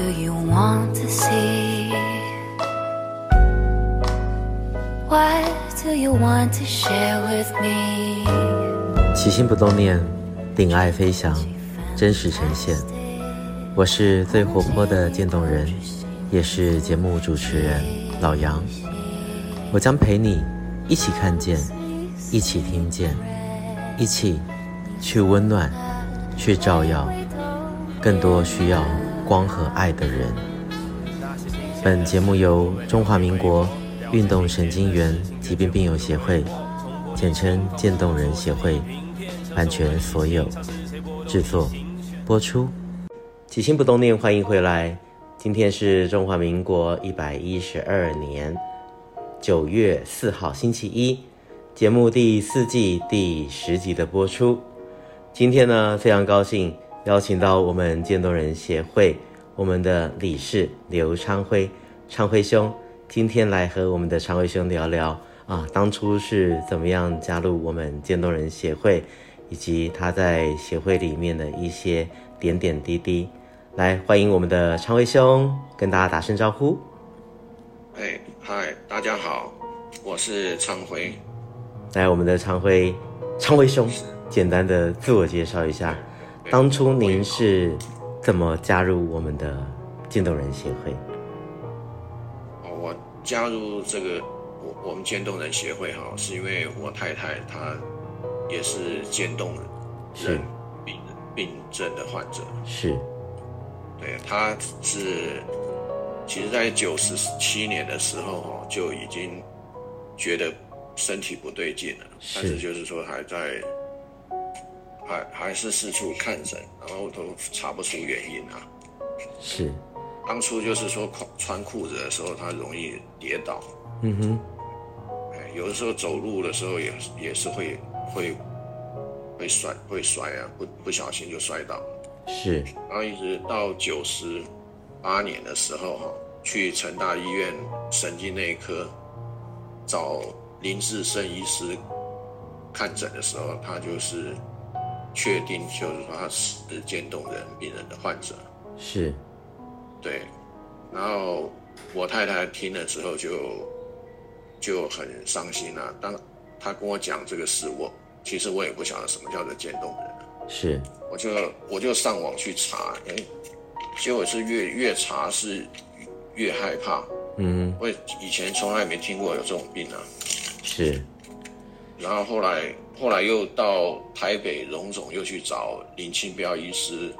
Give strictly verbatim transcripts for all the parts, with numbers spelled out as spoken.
do you want to see? What do you want to share with me? 起心不动念，顶爱飞翔，真实呈现。我是最活泼的渐冻人，也是节目主持人老杨。我将陪你一起看见，一起听见，一起去温暖，去照耀更多需要光和爱的人。本节目由中华民国运动神经元疾病病友协会，简称渐冻人协会，版权所有，制作播出。起心不动念，欢迎回来。今天是中华民国一百一十二年九月四号星期一，节目第四季第十集的播出。今天呢，非常高兴邀请到我们渐冻人协会我们的理事刘昌辉，昌辉兄今天来和我们的昌辉兄聊聊啊，当初是怎么样加入我们渐冻人协会，以及他在协会里面的一些点点滴滴。来，欢迎我们的昌辉兄跟大家打声招呼。哎，嗨，大家好，我是昌辉。来，我们的昌辉，昌辉兄简单的自我介绍一下，当初您是怎么加入我们的渐冻人协会？我加入这个 我, 我们渐冻人协会哈，是因为我太太她也是渐冻人病病症的患者。是，对，她是其实在九十七年的时候就已经觉得身体不对劲了，是但是就是说还在。还还是四处看诊，然后都查不出原因啊。是，当初就是说穿裤子的时候，他容易跌倒。嗯哼。哎，有的时候走路的时候也也是会会会摔会摔啊，不不小心就摔倒。是。然后一直到九十八年的时候哈、啊，去成大医院神经内科找林志胜医师看诊的时候，他就是。确定就是说他是渐冻人病人的患者。是，对。然后我太太听了之后就就很伤心啊，当她跟我讲这个事，我其实我也不晓得什么叫做渐冻人。是，我就我就上网去查，哎，结果是越越查是越害怕。嗯，我以前从来没听过有这种病啊。是。然后后来，后来又到台北荣总又去找林清标医师，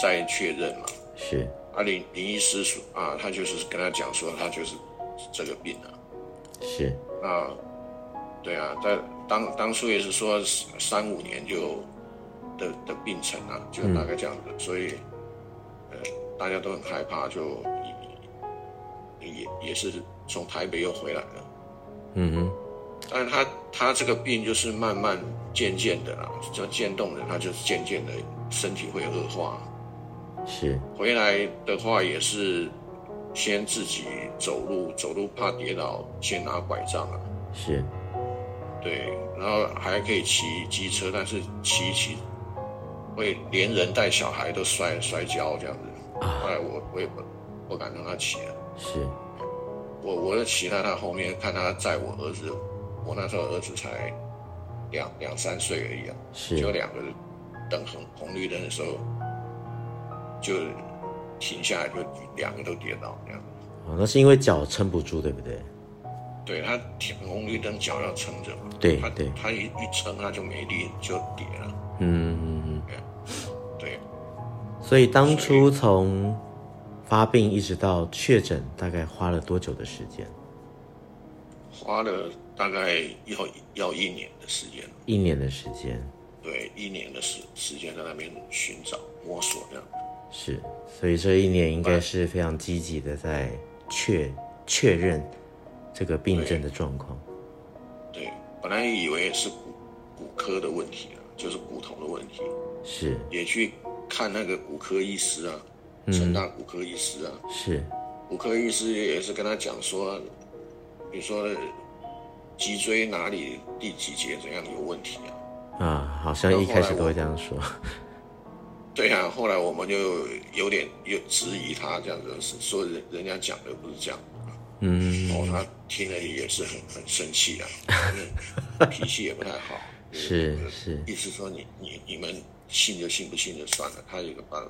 再确认嘛。是。啊，林林医师说啊，他就是跟他讲说，他就是这个病啊。是。啊，对啊，在当当初也是说三五年就的的病程啊，就大概这样子，嗯、所以呃大家都很害怕，就也也是从台北又回来了。嗯哼。但他他这个病就是慢慢渐渐的啦，叫渐冻人，他就是渐渐的身体会恶化。是。回来的话也是先自己走路，走路怕跌倒，先拿拐杖啊。是。对，然后还可以骑机车，但是骑骑会连人带小孩都摔摔跤这样子。啊。后来我我也不不敢让他骑了。是。我我就骑在他后面，看他载我儿子。我那时候儿子才两两三岁而已啊，就两个等红红绿灯的时候就停下来，就两个都跌倒这样。哦，那是因为脚撑不住，对不对？对，他停红绿灯脚要撑着嘛。对对。他, 他一一撑他就没力就跌了。嗯嗯嗯。对。所以当初从发病一直到确诊，大概花了多久的时间？花了大概要要一年的时间，一年的时间，对，一年的时时间在那边寻找摸索这样。是，所以这一年应该是非常积极的在确确认这个病症的状况。对，对，本来以为是骨骨科的问题啊，就是骨头的问题。是，也去看那个骨科医师啊，成大骨科医师啊，嗯、是，骨科医师也是跟他讲说。你说脊椎哪里第几节怎样有问题啊？啊，好像一开始都会这样说。对啊，后来我们就有点有质疑他这样子，说人家讲的不是这样。嗯，哦，他听了也是很很生气啊，脾气也不太好。是是，意思说你你你们信就信，不信就算了。他也把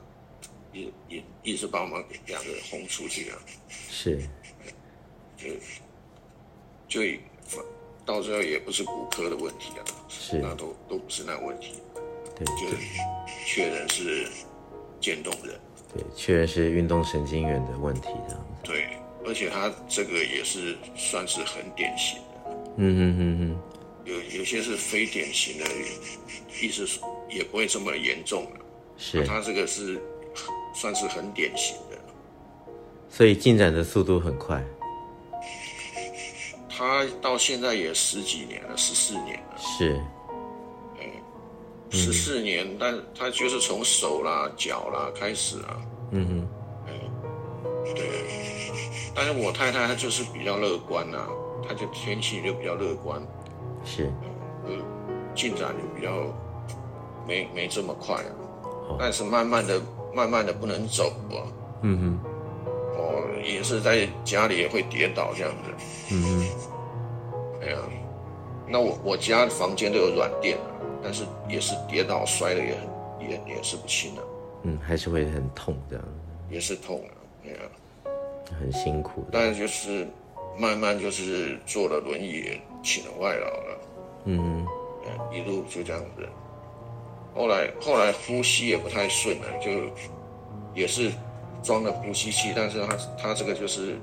也也一直帮忙给两个人轰出去啊。是，就就到最后也不是骨科的问题啊，是那都都不是那问题。对，就确认是渐冻人，对，确认是运动神经元的问题这样子。对，而且他这个也是算是很典型的。嗯嗯嗯嗯，有有些是非典型的，意思也不会这么严重了。是，他这个是算是很典型的，所以进展的速度很快。他到现在也十几年了，十四年了。是。十四年，但他就是从手啦、脚啦开始啊。嗯哼，嗯，对。但是我太太她就是比较乐观啊，她就天气就比较乐观，是，呃、嗯，进展就比较没没这么快啊。哦、但是慢慢的、慢慢的不能走啊。嗯哼。哦，也是在家里也会跌倒这样子。嗯哼。哎呀、嗯，那我我家房间都有软垫、啊。但是也是跌倒摔的也很也也是不轻的、啊，嗯，还是会很痛这样，也是痛啊，对啊，很辛苦的。但是就是慢慢就是坐了轮椅，请了外劳了，嗯，一路就这样子。后来后来呼吸也不太顺了，就也是装了呼吸器，但是他他这个就是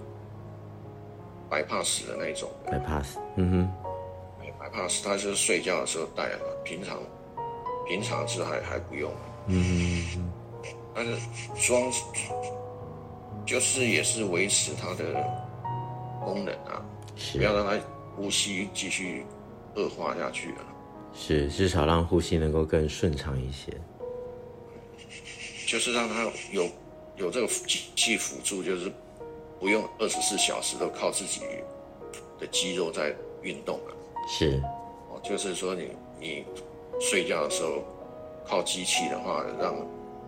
bypass的那种的bypass，嗯哼。bypass 他是睡觉的时候戴啊，平常平常是还还不用，嗯，但是装就是也是维持他的功能啊，不要让他呼吸继续恶化下去啊。是，至少让呼吸能够更顺畅一些，就是让他有有这个机器辅助，就是不用二十四小时都靠自己的肌肉在运动啊。是，哦，就是说你你睡觉的时候靠机器的话，让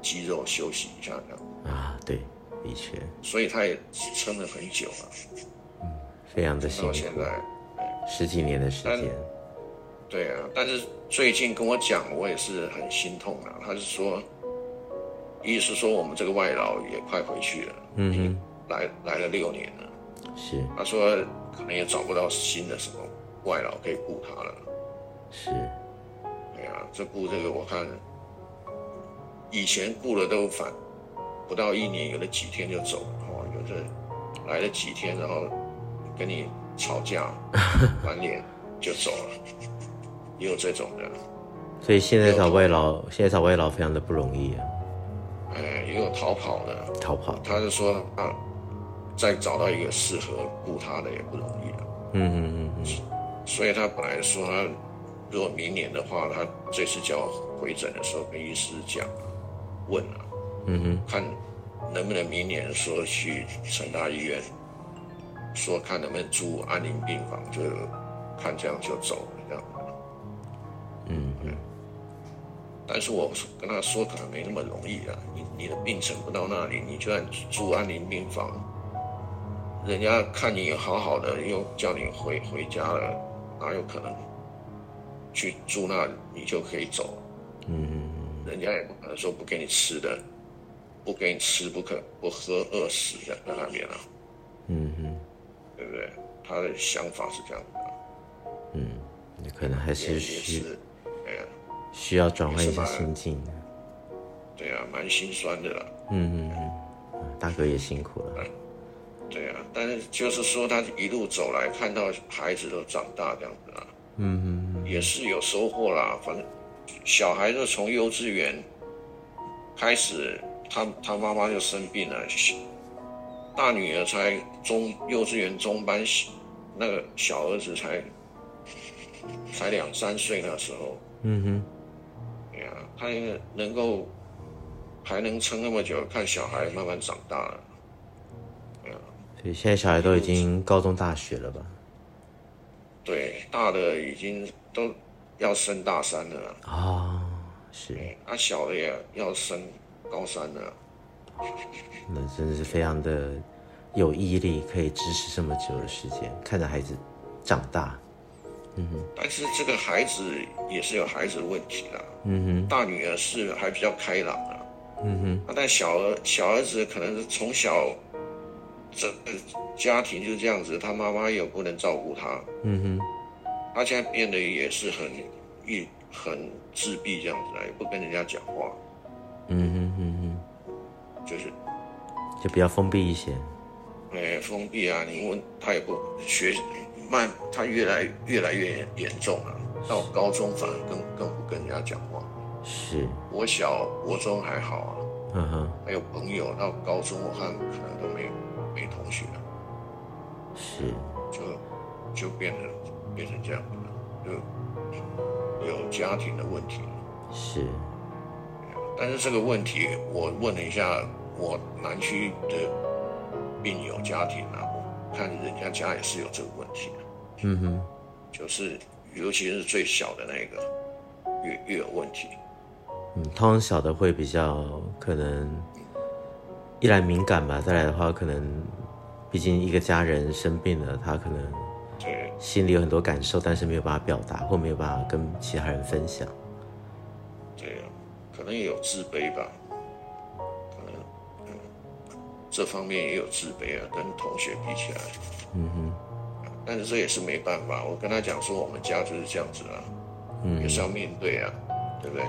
肌肉休息一下这样啊，对，的确，所以他也撑了很久啊，嗯，非常的辛苦，到现在十几年的时间，对啊，但是最近跟我讲，我也是很心痛啊，他是说，意思说我们这个外劳也快回去了，嗯哼，来来了六年了，是，他说可能也找不到新的什么。外劳可以雇他了，是，对啊，这雇这个我看，以前雇了都反不到一年，有的几天就走了，哦，有的来了几天，然后跟你吵架，翻脸就走了，也有这种的。所以现在找外劳，现在找外劳非常的不容易啊。哎、呃，也有逃跑的，逃跑的，他就说啊，再找到一个适合雇他的也不容易了。嗯嗯嗯嗯。所以他本来说他如果明年的话，他这次叫我回诊的时候跟医师讲问啊，嗯哼，看能不能明年说去成大医院，说看能不能住安宁病房，就看这样就走了这样。嗯嗯。但是我跟他说可能没那么容易啊，你你的病程不到那里，你就算住安宁病房，人家看你好好的又叫你回回家了。哪有可能去住那你就可以走？嗯，人家也不可能说不给你吃的，不给你吃不可不喝饿死在那边啊。嗯哼，对不对？他的想法是这样的。嗯，你可能还是需哎呀，需要转换一下心境的。对啊，蛮心酸的啦。嗯嗯，大哥也辛苦了。嗯，对啊，但是就是说他一路走来看到孩子都长大这样子啊，嗯嗯，也是有收获啦。反正小孩就从幼稚园开始，他他妈妈就生病了，大女儿才中幼稚园中班，那个小儿子才才两三岁那时候，嗯哼，对啊，他能够还能撑那么久，看小孩慢慢长大了。对，现在小孩都已经高中大学了吧？对，大的已经都要升大三了啊、哦！是。那、啊、小的也要升高三了。我们真的是非常的有毅力，可以支持这么久的时间，看着孩子长大。嗯哼。但是这个孩子也是有孩子的问题啦。嗯哼。大女儿是还比较开朗啦。嗯哼。那、啊、但小儿小儿子可能是从小，这个家庭就是这样子，他妈妈也不能照顾他。嗯哼。他现在变得也是很一很自闭这样子啦，也不跟人家讲话。嗯哼嗯哼。就是，就比较封闭一些。哎，封闭啊！你问他也不学，慢，他越来越来越严重了、啊。到高中反而更更不跟人家讲话。是。我小国中还好啊，嗯哼，还有朋友。到高中我看可能都没没同学了、啊。是。就就变成变成这样子了，就有家庭的问题了。是。但是这个问题，我问了一下我南区的病友家庭啊，我看人家家也是有这个问题的、啊。嗯哼，就是尤其是最小的那个，越越有问题。嗯，通常小的会比较可能，一来敏感吧，再来的话可能，毕竟一个家人生病了，他可能对心里有很多感受，但是没有办法表达，或没有办法跟其他人分享。对啊。可能也有自卑吧，可能、嗯、这方面也有自卑啊，跟同学比起来，嗯哼，但是这也是没办法。我跟他讲说，我们家就是这样子啊，嗯，也是要面对啊，对不对？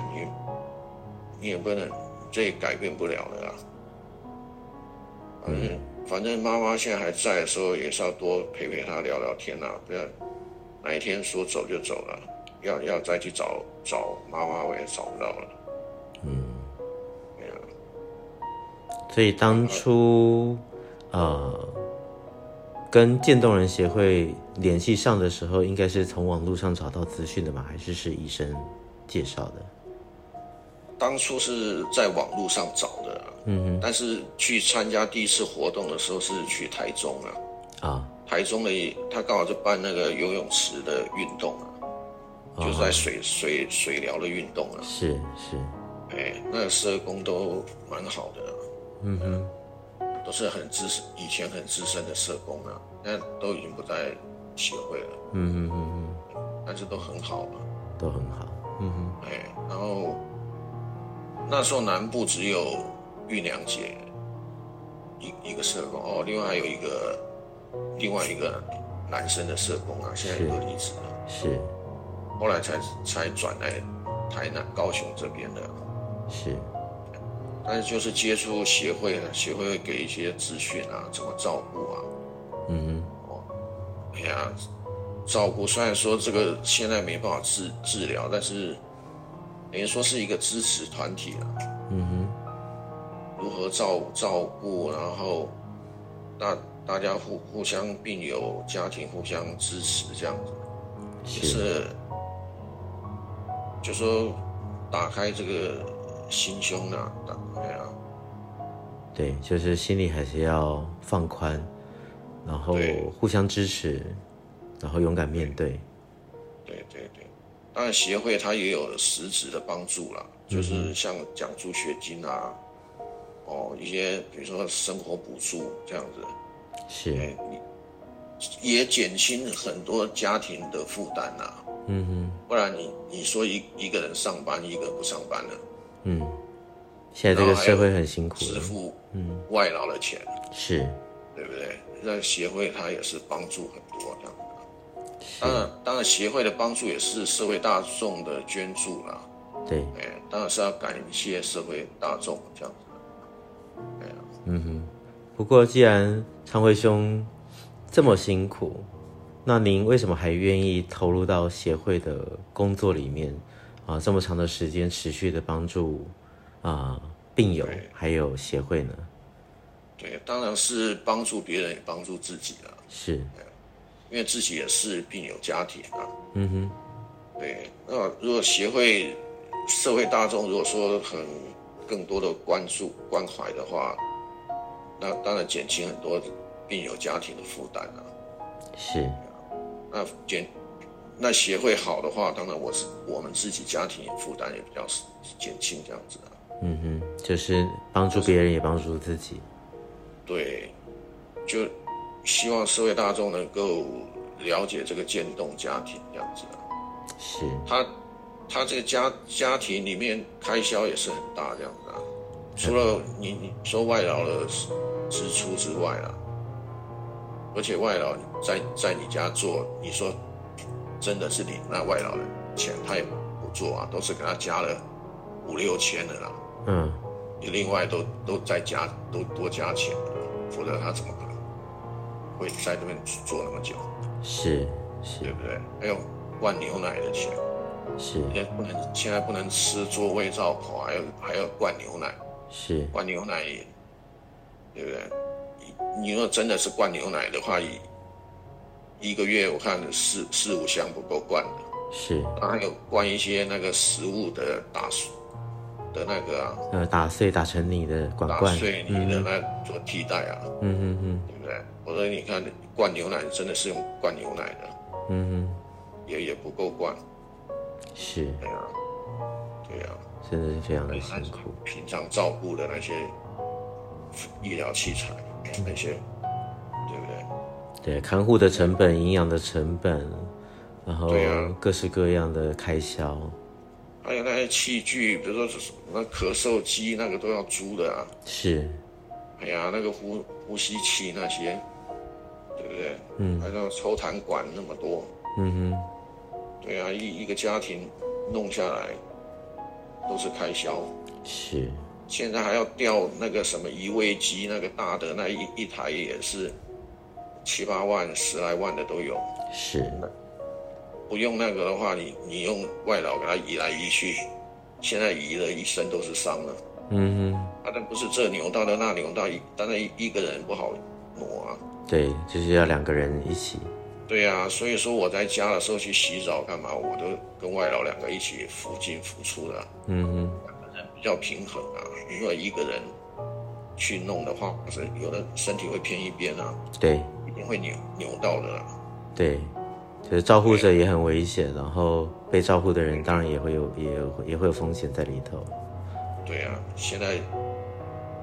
你你也不能，这也改变不了了啊。反正、嗯、反正妈妈现在还在的时候，也是要多陪陪她聊聊天啊，不要哪一天说走就走了，要要再去找找妈妈，我也找不到了。嗯，所以当初，呃，跟渐冻人协会联系上的时候，应该是从网络上找到资讯的吗？还是是医生介绍的？当初是在网络上找的，嗯哼。但是去参加第一次活动的时候是去台中啊，啊，台中的他刚好就办那个游泳池的运动啊，哦、就是在水水水疗的运动啊，是是。哎，那个社工都蛮好的、啊，嗯哼，都是很资深，以前很资深的社工啊，那都已经不在协会了，嗯哼嗯哼，但是都很好嘛、啊，都很好，嗯哼，哎，然后那时候南部只有玉娘姐一一个社工哦，另外还有一个另外一个男生的社工啊，现在都离职了，是，后来才才转来台南高雄这边的、啊。是，但是就是接触协会呢，协会会给一些资讯啊，怎么照顾啊，嗯哼，哦，哎呀，照顾虽然说这个现在没办法治治疗，但是等于说是一个支持团体啊，嗯哼，如何照照顾，然后大大家互互相病友家庭互相支持这样子，是就是就说打开这个。心胸啊，打开啊，对，就是心里还是要放宽，然后互相支持，然后勇敢面对。对对 对, 对，当然协会它也有实质的帮助啦，嗯、就是像奖助学金啊，哦，一些比如说生活补助这样子，是，也减轻很多家庭的负担啦、啊。嗯哼，不然你你说一一个人上班，一个人不上班了。嗯，现在这个社会很辛苦，支付嗯外劳的钱、嗯、是，对不对？那协会它也是帮助很多这样的，当然当然协会的帮助也是社会大众的捐助啦，对，哎，当然是要感谢社会大众这样子，哎呀，嗯哼。不过既然昌辉兄这么辛苦，那您为什么还愿意投入到协会的工作里面？啊，这么长的时间持续的帮助啊、呃、病友还有协会呢？对，当然是帮助别人也帮助自己了、啊。是，因为自己也是病友家庭啊。嗯哼，对。那如果协会社会大众如果说很更多的关注关怀的话，那当然减轻很多病友家庭的负担啊。是，那减。那协会好的话，当然我是我们自己家庭负担也比较减轻这样子啊。嗯哼，就是帮助别人也帮助自己。就是、对，就希望社会大众能够了解这个渐冻家庭这样子啊。是。他他这个家家庭里面开销也是很大这样子啊，除了你你说外劳的支出之外啊，而且外劳在在你家做，你说真的是领那外劳的钱，他也不做啊，都是给他加了五六千的啦。嗯，你另外都都再加都多加钱了，否则他怎么可能会在那边做那么久？是是，对不对？还有灌牛奶的钱，是也不能现在不能吃做胃造口，还有还要灌牛奶，是灌牛奶也，对不对？你若真的是灌牛奶的话，一个月我看四四五箱不够灌的，是。还有灌一些那个食物的打碎的那个啊，呃，打碎打成泥的管灌，打碎泥的那做替代啊，嗯嗯嗯，对不对？我说你看灌牛奶真的是用灌牛奶的，嗯哼，也也不够灌，是，对啊，对啊，真的是非常的辛苦。平常照顾的那些医疗器材。那些，对不对？对，看护的成本、营养的成本，然后各式各样的开销，啊、还有那些器具，比如说那咳嗽机，那个都要租的啊。是。哎呀，那个呼呼吸器那些，对不对？嗯。还有抽痰管那么多。嗯哼。对啊，一一个家庭弄下来都是开销。是。现在还要调那个什么移位机，那个大的那 一, 一台也是七八万、十来万的都有。是。不用那个的话，你你用外劳给他移来移去，现在移了一身都是伤了。嗯哼。他、啊、那不是这扭到的那扭到，当然一个人不好挪啊。对，就是要两个人一起。对啊，所以说我在家的时候去洗澡干嘛，我都跟外劳两个一起扶进扶出的。嗯哼。比较平衡啊，因为一个人去弄的话，有的身体会偏一边啊，对，一定会扭扭到的、啊。对，就是照护者也很危险，然后被照护的人当然也会有也有也会有风险在里头。对啊，现在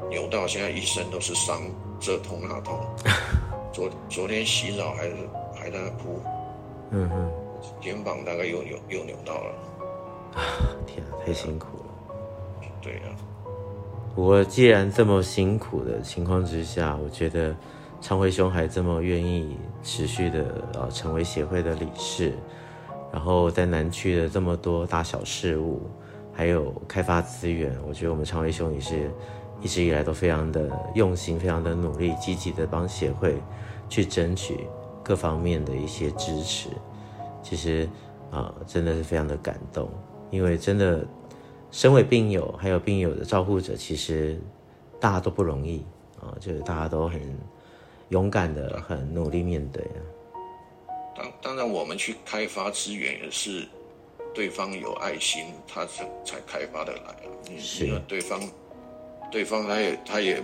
扭到现在一身都是伤，这痛那痛。昨昨天洗澡还是还在那哭，嗯哼，肩膀大概又扭又扭到了。啊，天啊，太辛苦了。对呀、啊，我既然这么辛苦的情况之下，我觉得昌辉兄还这么愿意持续的呃成为协会的理事，然后在南区的这么多大小事务，还有开发资源，我觉得我们昌辉兄也是一直以来都非常的用心，非常的努力，积极的帮协会去争取各方面的一些支持。其实啊、呃，真的是非常的感动，因为真的。身为病友，还有病友的照护者，其实大家都不容易啊、呃，就是大家都很勇敢的、很努力面对啊。当当然，我们去开发资源也是对方有爱心，他才开发的来啊。是。对方，对方他也他也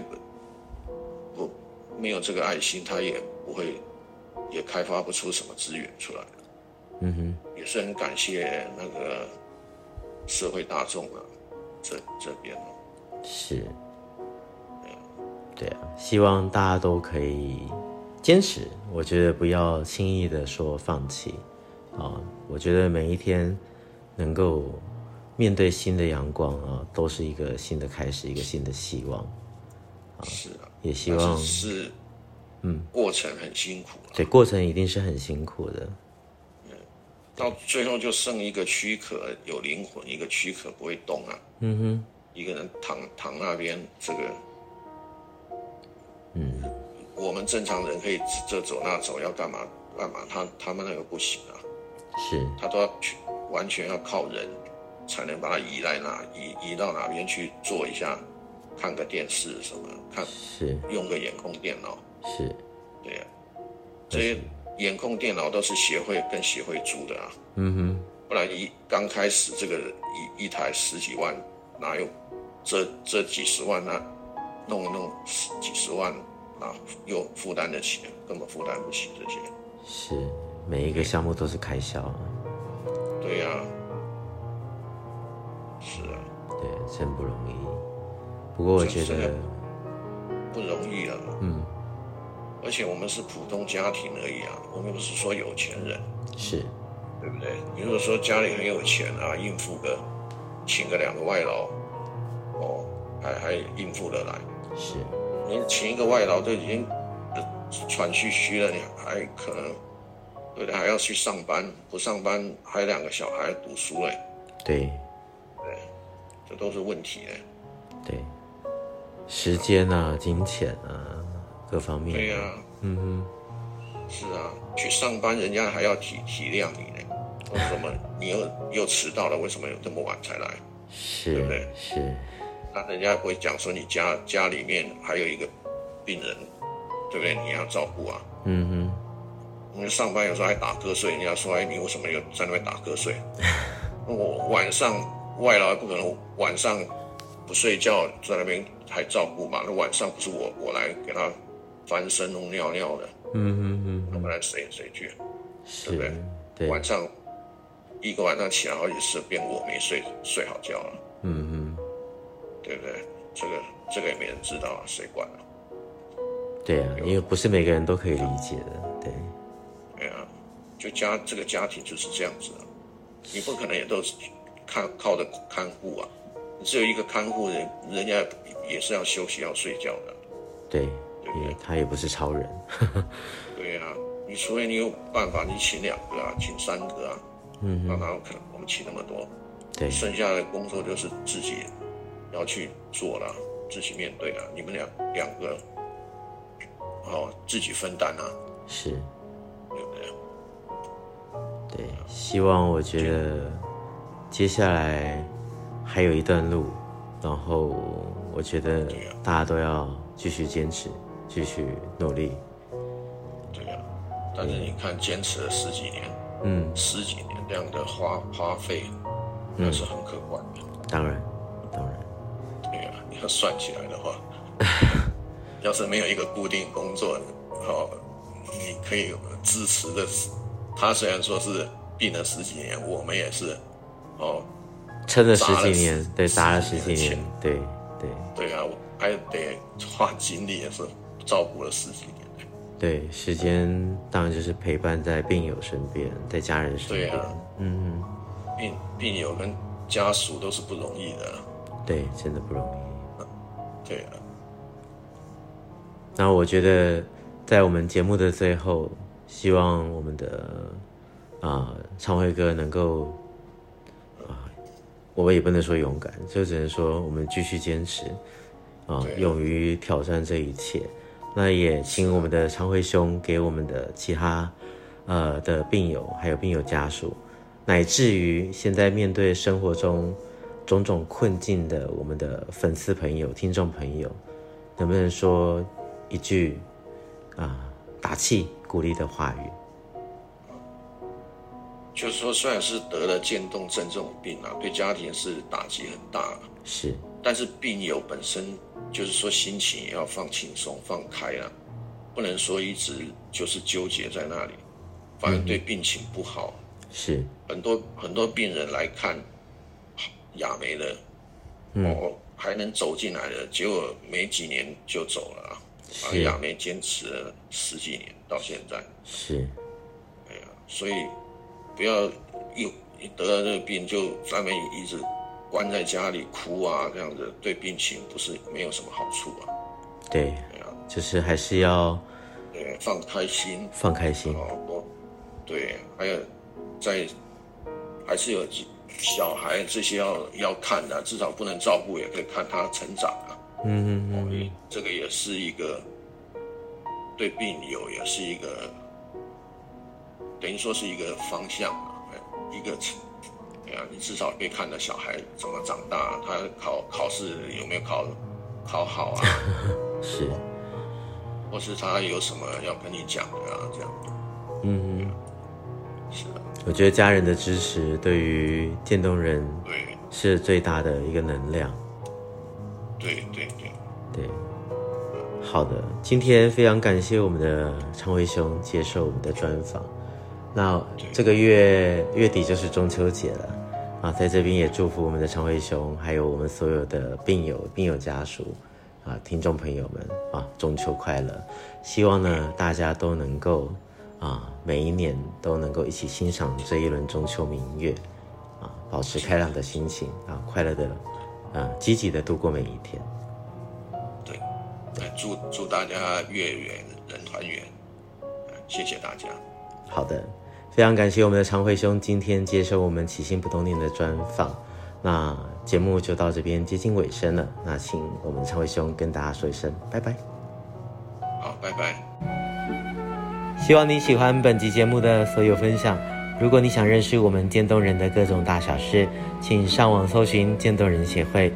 不没有这个爱心，他也不会也开发不出什么资源出来。嗯哼。也是很感谢那个。社会大众了、啊，这这边是，对啊，希望大家都可以坚持。我觉得不要轻易的说放弃啊！我觉得每一天能够面对新的阳光啊，都是一个新的开始，一个新的希望啊。是啊，也希望是，嗯，过程很辛苦、啊。对，过程一定是很辛苦的。到最后就剩一个躯壳有灵魂，一个躯壳不会动啊。嗯哼，一个人躺躺那边，这个，嗯，我们正常人可以这走那走，要干嘛干嘛，他他们那个不行啊。是，他都要去完全要靠人，才能把它移来哪移移到哪边去做一下，看个电视什么看，是用个眼控电脑，是，对呀、啊，这些。眼控电脑都是协会跟协会租的啊，嗯哼，不然一刚开始这个一一台十几万，哪有这这几十万那、啊、弄一弄几十万啊，又负担得起，根本负担不起这些。是，每一个项目都是开销、啊。对啊，是啊，对，真不容易。不过我觉得不容易啊，嗯，而且我们是普通家庭而已啊，我们不是说有钱人，是，对不对？你如果说家里很有钱啊，应付个请个两个外劳，哦，还还应付得来，是。你请一个外劳都已经喘吁吁了，你还可能。对的，还要去上班，不上班还有两个小孩读书嘞。对，对，这都是问题嘞。对，时间啊，金钱啊，各方面。对呀、啊，嗯哼，是啊，去上班人家还要体体谅你嘞。为什么你又又迟到了？为什么又这么晚才来？是，对不对？是。那人家不会讲说你家家里面还有一个病人，对不对？你要照顾啊。嗯哼。我们上班有时候还打瞌睡，人家说：“哎，你为什么又在那边打瞌睡？”我晚上外劳不可能晚上不睡觉在那边还照顾嘛？那晚上不是我我来给他翻身弄尿尿的？嗯嗯嗯，那不然谁谁去？对不对？对。晚上一个晚上起来好几次，变我没睡睡好觉了。嗯嗯，对不对？这个这个也没人知道啊，谁管啊？对啊，因为不是每个人都可以理解的，对。就家这个家庭就是这样子啊，你不可能也都看靠着看护啊，只有一个看护人，人家也是要休息要睡觉的，对，对不对？他也不是超人，对啊，你除非你有办法，你请两个啊，请三个啊，嗯，那哪有可能我们请那么多？对，剩下的工作就是自己要去做了，自己面对了，你们两两个，哦，自己分担啊，是，对不对？对，希望我觉得接下来还有一段路，然后我觉得大家都要继续坚持，继续努力。对啊，但是你看，坚持了十几年，嗯，十几年这样的花花费，那是很可观的。嗯、当然，当然。对啊，你要算起来的话，要是没有一个固定工作，好、哦，你可以支持的。他虽然说是病了十几年，我们也是，哦，撑了十几年，对，砸了十几年，对对对啊，我还得花精力也是照顾了十几年。对，时间当然就是陪伴在病友身边，在家人身边。对啊，嗯，病病友跟家属都是不容易的。对，真的不容易。对啊。那我觉得，在我们节目的最后。希望我们的啊、呃、昌辉哥能够啊、呃，我也不能说勇敢，就只能说我们继续坚持啊、呃，勇于挑战这一切。那也请我们的昌辉兄给我们的其他呃的病友，还有病友家属，乃至于现在面对生活中种种困境的我们的粉丝朋友、听众朋友，能不能说一句啊、呃、打气？鼓励的话语，就是说，虽然是得了渐冻症这种病啊，对家庭是打击很大、啊。是，但是病友本身就是说心情也要放轻松、放开啊，不能说一直就是纠结在那里，反而对病情不好。嗯、是，很多很多病人来看亚梅的，嗯、哦，还能走进来的，结果没几年就走了、啊。而亚梅坚持了十几年到现在，是，哎呀，所以不要一一得了这个病就咱们一直关在家里哭啊，这样子对病情不是没有什么好处啊。对，哎呀，就是还是要对放开心，放开心，对，还有在还是有小孩这些要要看的、啊，至少不能照顾也可以看他成长啊。嗯嗯嗯，这个也是一个对病友也是一个等于说是一个方向，一个哎呀，你至少可以看到小孩怎么长大，他考考试有没有考考好啊？是，或是他有什么要跟你讲的啊？这样，嗯嗯，是的。我觉得家人的支持对于渐冻人是最大的一个能量。对对对对，好的，今天非常感谢我们的昌辉兄接受我们的专访，那这个月月底就是中秋节了啊，在这边也祝福我们的常辉兄，还有我们所有的病友、病友家属啊，听众朋友们啊，中秋快乐！希望呢大家都能够啊，每一年都能够一起欣赏这一轮中秋明月啊，保持开朗的心情啊，快乐的啊，积极的度过每一天。对，祝祝大家月圆人团圆，谢谢大家。好的。非常感谢我们的常辉兄今天接受我们起心不动念的专访，那节目就到这边接近尾声了，那请我们常辉兄跟大家说一声拜拜。好，拜拜。希望你喜欢本集节目的所有分享，如果你想认识我们渐冻人的各种大小事，请上网搜寻渐冻人协会，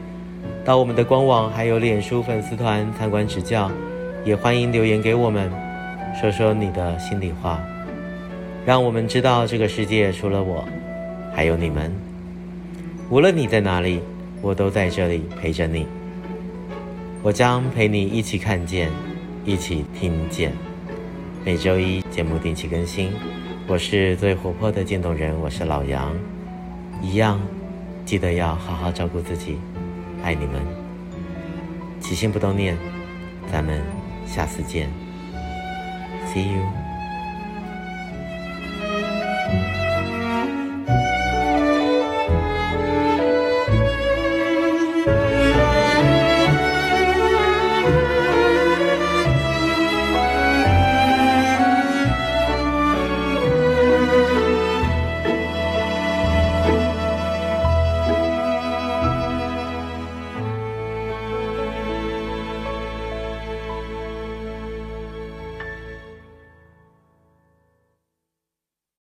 到我们的官网还有脸书粉丝团参观指教，也欢迎留言给我们说说你的心里话，让我们知道这个世界除了我还有你们，无论你在哪里，我都在这里陪着你，我将陪你一起看见，一起听见。每周一节目定期更新，我是最活泼的渐冻人，我是老杨，一样记得要好好照顾自己，爱你们，起心不动念，咱们下次见 See you